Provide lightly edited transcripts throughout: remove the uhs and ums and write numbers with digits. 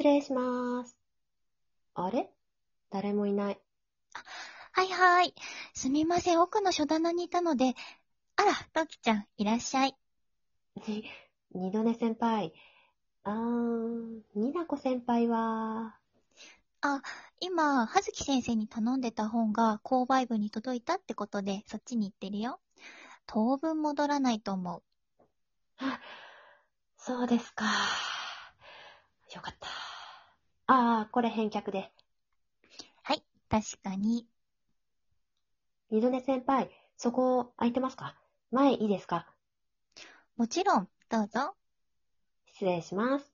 失礼します。あれ？誰もいない。あ、はいはい。すみません、奥の書棚にいたので。あら、トキちゃん、いらっしゃい。二度寝先輩。ニナコ先輩は。あ、今、葉月先生に頼んでた本が購買部に届いたってことで、そっちに行ってるよ。当分戻らないと思う。あ、そうですか。よかった。ああ、これ返却で。はい、確かに。二度寝先輩、そこ空いてますか？前いいですか？もちろん、どうぞ。失礼します。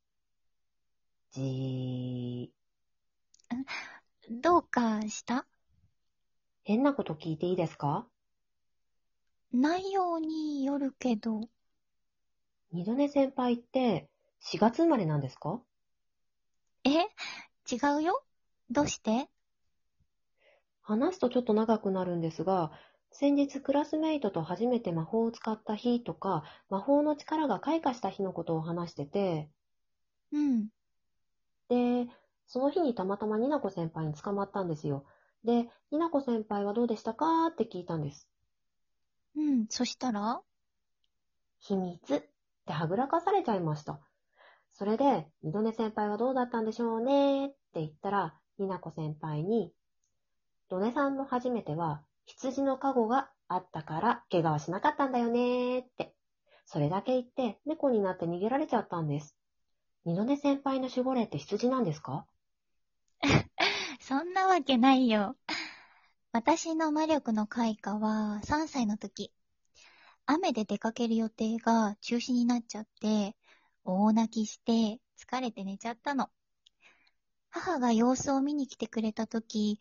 どうかした？変なこと聞いていいですか？内容によるけど。二度寝先輩って4月生まれなんですか？え？違うよ。どうして？話すとちょっと長くなるんですが、先日クラスメイトと初めて魔法を使った日とか、魔法の力が開花した日のことを話してて。うん。で、その日にたまたまニナコ先輩に捕まったんですよ。で、ニナコ先輩はどうでしたかって聞いたんです。うん、そしたら？秘密ってはぐらかされちゃいました。それで、二度寝先輩はどうだったんでしょうねって言ったら、ニナコ先輩に、ドネさんの初めては羊の加護があったから怪我はしなかったんだよねって、それだけ言って猫になって逃げられちゃったんです。二度寝先輩の守護霊って羊なんですか？そんなわけないよ。私の魔力の開花は3歳の時、雨で出かける予定が中止になっちゃって、大泣きして疲れて寝ちゃったの。母が様子を見に来てくれた時、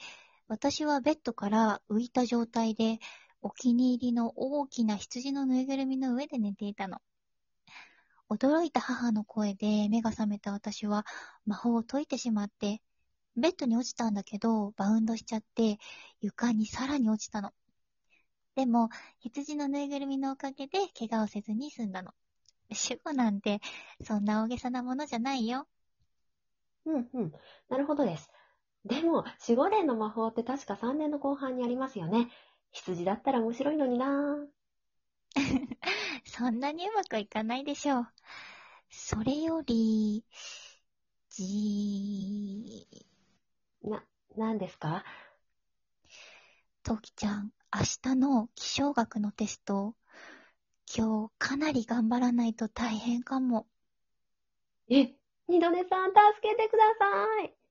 私はベッドから浮いた状態でお気に入りの大きな羊のぬいぐるみの上で寝ていたの。驚いた母の声で目が覚めた私は魔法を解いてしまって、ベッドに落ちたんだけどバウンドしちゃって床にさらに落ちたの。でも羊のぬいぐるみのおかげで怪我をせずに済んだの。守護なんてそんな大げさなものじゃないよ。うんうん、なるほどです。でも守護霊の魔法って確か3年の後半にありますよね。羊だったら面白いのになぁ。そんなにうまくいかないでしょう。それより、なんですか？トキちゃん、明日の気象学のテスト、今日かなり頑張らないと大変かも。え、二度寝さん、助けてください。